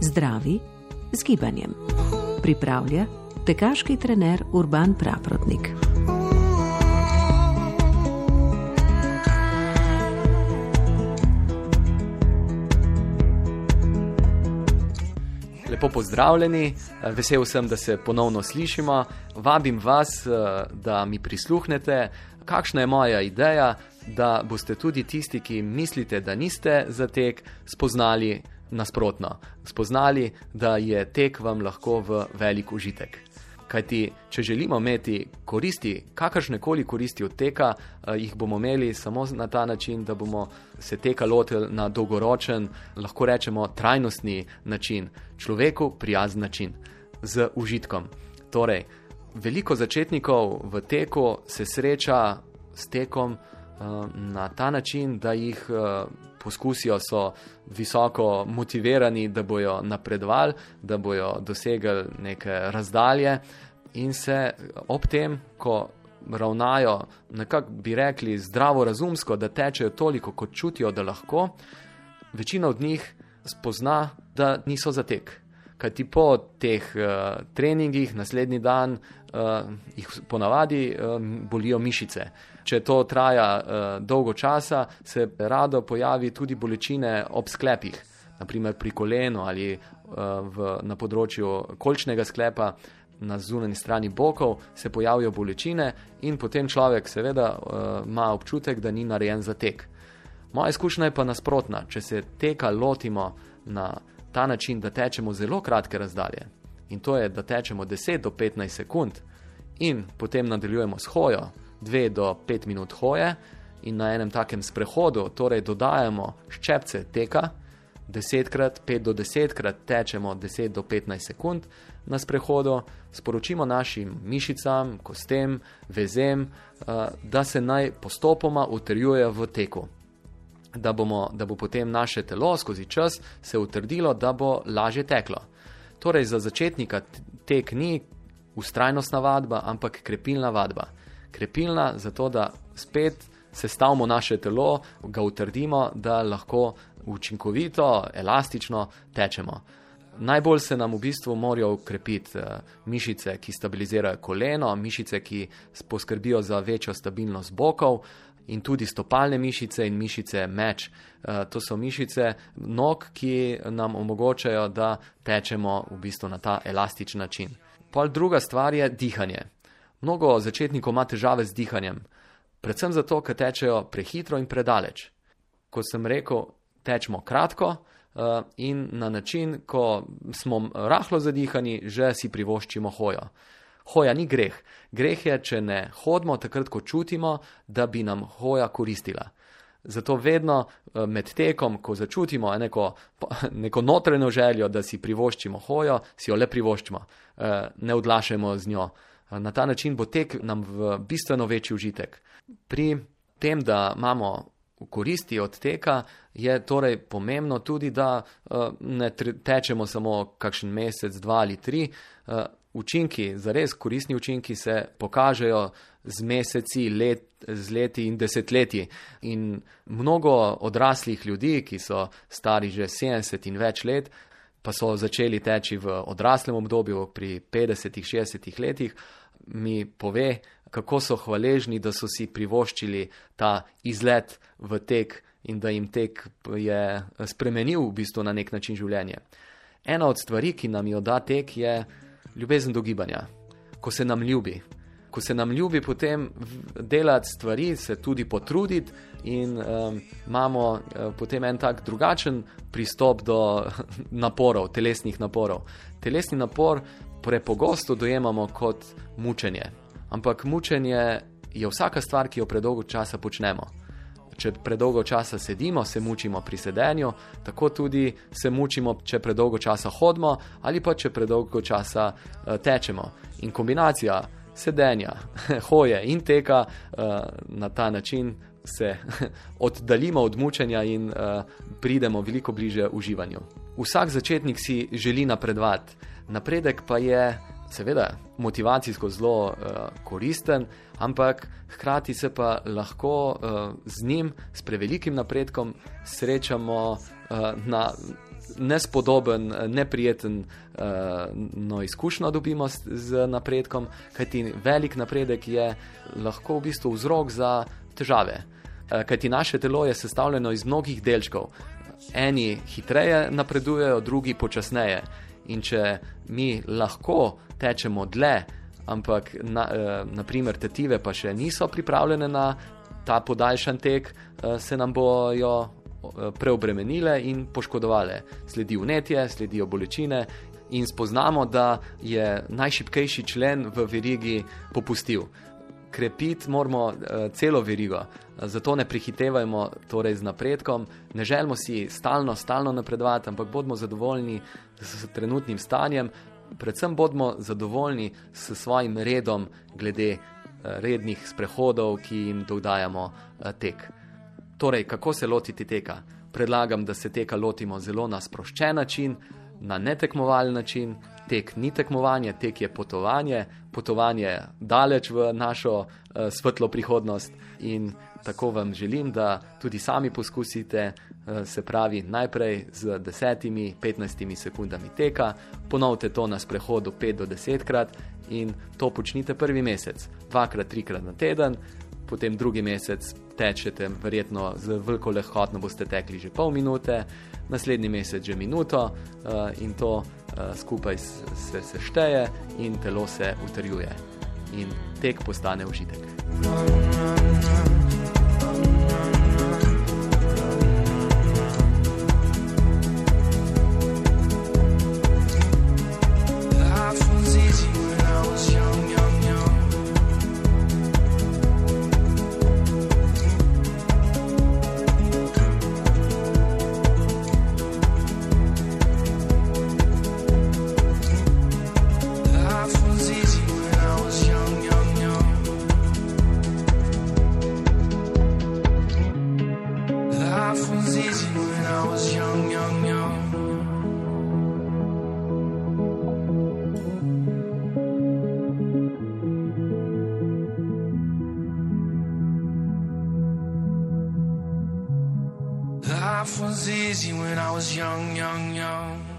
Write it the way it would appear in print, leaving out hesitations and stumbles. Zdravi z gibanjem pripravlja tekaški trener Urban Praprotnik. Lepo pozdravljeni, vesel sem, da se ponovno slišimo. Vabim vas, da mi prisluhnete, kakšna je moja ideja, da boste tudi tisti, ki mislite, da niste za tek, spoznali nasprotno. Spoznali, da je tek vam lahko v velik užitek. Kajti, če želimo imeti koristi, kakršnekoli koristi od teka, jih bomo imeli samo na ta način, da bomo se teka lotili na dolgoročen, lahko rečemo trajnostni način, človeku prijazen način, z užitkom. Torej, veliko začetnikov v teku se sreča s tekom na ta način, da jih poskusijo, so visoko motivirani, da bojo napredovali, da bojo dosegli neke razdalje in se ob tem, ko ravnajo, nekako bi rekli, zdravorazumsko, da tečejo toliko, kot čutijo, da lahko, večina od njih spozna, da niso za tek. Kajti po teh treningih naslednji dan jih ponavadi bolijo mišice. Če to traja dolgo časa, se rado pojavi tudi bolečine ob sklepih, naprimer pri kolenu ali na področju kolčnega sklepa, na zunanji strani bokov se pojavijo bolečine in potem človek seveda ima občutek, da ni narejen za tek. Moja izkušnja je pa nasprotna, če se teka lotimo na ta način, da tečemo zelo kratke razdalje, in to je, da tečemo 10 do 15 sekund in potem nadaljujemo s hojo, 2 do 5 minut hoje in na enem takem sprehodu, torej dodajamo ščepce teka, 10x, 5 do 10x tečemo 10 do 15 sekund na sprehodu, sporočimo našim mišicam, kostem, vezem, da se naj postopoma utrjujejo v teku. Da bo potem naše telo skozi čas se utrdilo, da bo lažje teklo. Torej, za začetnika tek ni vztrajnostna vadba, ampak krepilna vadba. Krepilna zato, da spet sestavimo naše telo, ga utrdimo, da lahko učinkovito, elastično tečemo. Najbolj se nam v bistvu morajo ukrepiti mišice, ki stabilizirajo koleno, mišice, ki poskrbijo za večjo stabilnost bokov, in tudi stopalne mišice in mišice meč. To so mišice nog, ki nam omogočajo, da tečemo v bistvu na ta elastičen način. Pol druga stvar je dihanje. Mnogo začetnikov ima težave z dihanjem, predvsem zato, ker tečejo prehitro in predaleč. Kot sem rekel, tečemo kratko in na način, ko smo rahlo zadihani, že si privoščimo hojo. Hoja ni greh. Greh je, če ne hodimo takrat, ko čutimo, da bi nam hoja koristila. Zato vedno med tekom, ko začutimo neko notranjo željo, da si privoščimo hojo, si jo le privoščimo, ne odlašamo z njo. Na ta način bo tek nam v bistveno večji užitek. Pri tem, da imamo koristi od teka, je torej pomembno tudi, da ne tečemo samo kakšen mesec, 2 ali 3, učinki, zares koristni učinki se pokažejo z meseci, z leti in desetletji. In mnogo odraslih ljudi, ki so stari že 70 in več let, pa so začeli teči v odraslem obdobju pri 50, 60 letih, mi pove, kako so hvaležni, da so si privoščili ta izlet v tek in da jim tek je spremenil v bistvu na nek način življenje. Ena od stvari, ki nam jo da tek, je ljubezen do gibanja. Ko se nam ljubi. Ko se nam ljubi, potem delati stvari, se tudi potruditi in imamo potem en tak drugačen pristop do naporov, telesnih naporov. Telesni napor prepogosto dojemamo kot mučenje. Ampak mučenje je vsaka stvar, ki jo predolgo časa počnemo. Če predolgo časa sedimo, se mučimo pri sedenju, tako tudi se mučimo, če predolgo časa hodimo ali pa če predolgo časa tečemo. In kombinacija sedenja, hoje in teka, na ta način se oddaljimo od mučenja in pridemo veliko bliže uživanju. Vsak začetnik si želi napredovati, napredek pa je seveda motivacijsko zelo koristen, ampak hkrati se pa lahko z njim, s prevelikim napredkom srečamo na nespodoben, neprijeten izkušnjo dobimo z napredkom, kajti velik napredek je lahko v bistvu vzrok za težave, kajti naše telo je sestavljeno iz mnogih delčkov. Eni hitreje napredujejo, drugi počasneje. In če mi lahko tečemo dlje, ampak naprimer tetive pa še niso pripravljene na ta podaljšan tek, se nam bojo preobremenile in poškodovale. Sledi vnetje, sledijo bolečine in spoznamo, da je najšipkejši člen v verigi popustil. Krepiti moramo celo verigo, zato ne prehitevajmo torej z napredkom, ne želimo si stalno napredovati, ampak bodimo zadovoljni s trenutnim stanjem, predvsem bodimo zadovoljni s svojim redom glede rednih sprehodov, ki jim dodajamo tek. Torej, kako se lotiti teka? Predlagam, da se teka lotimo zelo na sproščen način, na netekmovalen način. Tek ni tekmovanje, tek je potovanje daleč v našo svetlo prihodnost in tako vam želim, da tudi sami poskusite, se pravi najprej z 10-15 sekundami teka, ponovite to na sprehodu 5-10 krat in to počnite prvi mesec, 2-3 krat na teden, potem drugi mesec tečete, verjetno z veliko lahkotno boste tekli že pol minute, naslednji mesec že minuto in to skupaj se sešteje in telo se utrjuje in tek postane užitek. Life was easy when I was young.